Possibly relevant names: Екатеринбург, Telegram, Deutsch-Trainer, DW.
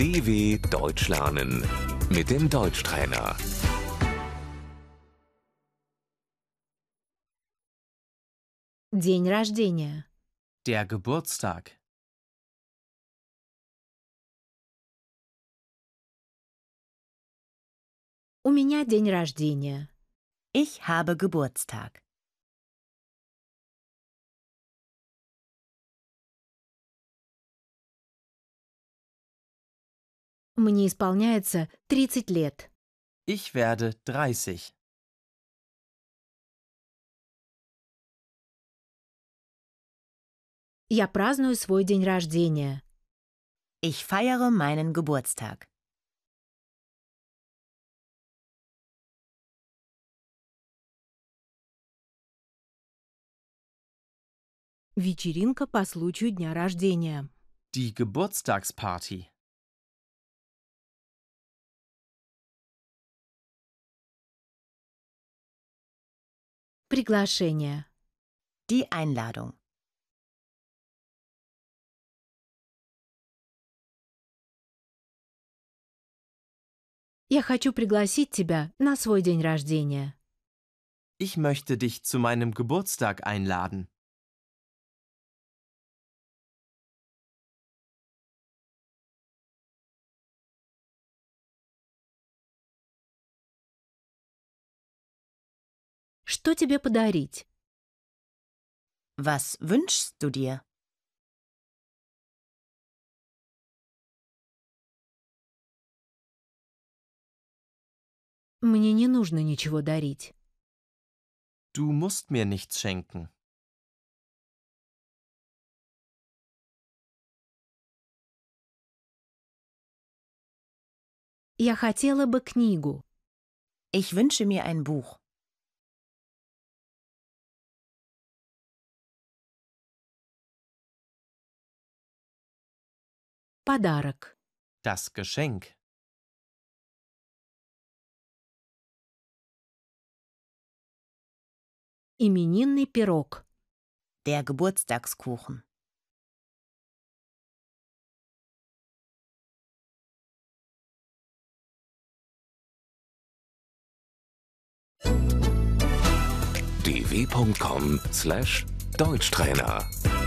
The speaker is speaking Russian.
DW Deutsch lernen mit dem Deutsch-Trainer. День рождения. Der Geburtstag. У меня день рождения. Ich habe Geburtstag. Мне исполняется 30 лет. Ich werde 30. Я праздную свой день рождения. Ich feiere meinen Geburtstag. Вечеринка по случаю дня рождения. Die Geburtstagsparty. Приглашение. Die Einladung. Я хочу пригласить тебя на свой день рождения. Ich möchte dich zu meinem Geburtstag einladen. Что тебе подарить? Was wünschst du dir? Мне не нужно ничего дарить. Du musst mir nichts schenken. Я хотела бы книгу. Ich wünsche mir ein Buch. Подарок. Das Geschenk. Именинный пирог. Der Geburtstagskuchen. dw.com/Deutschtrainer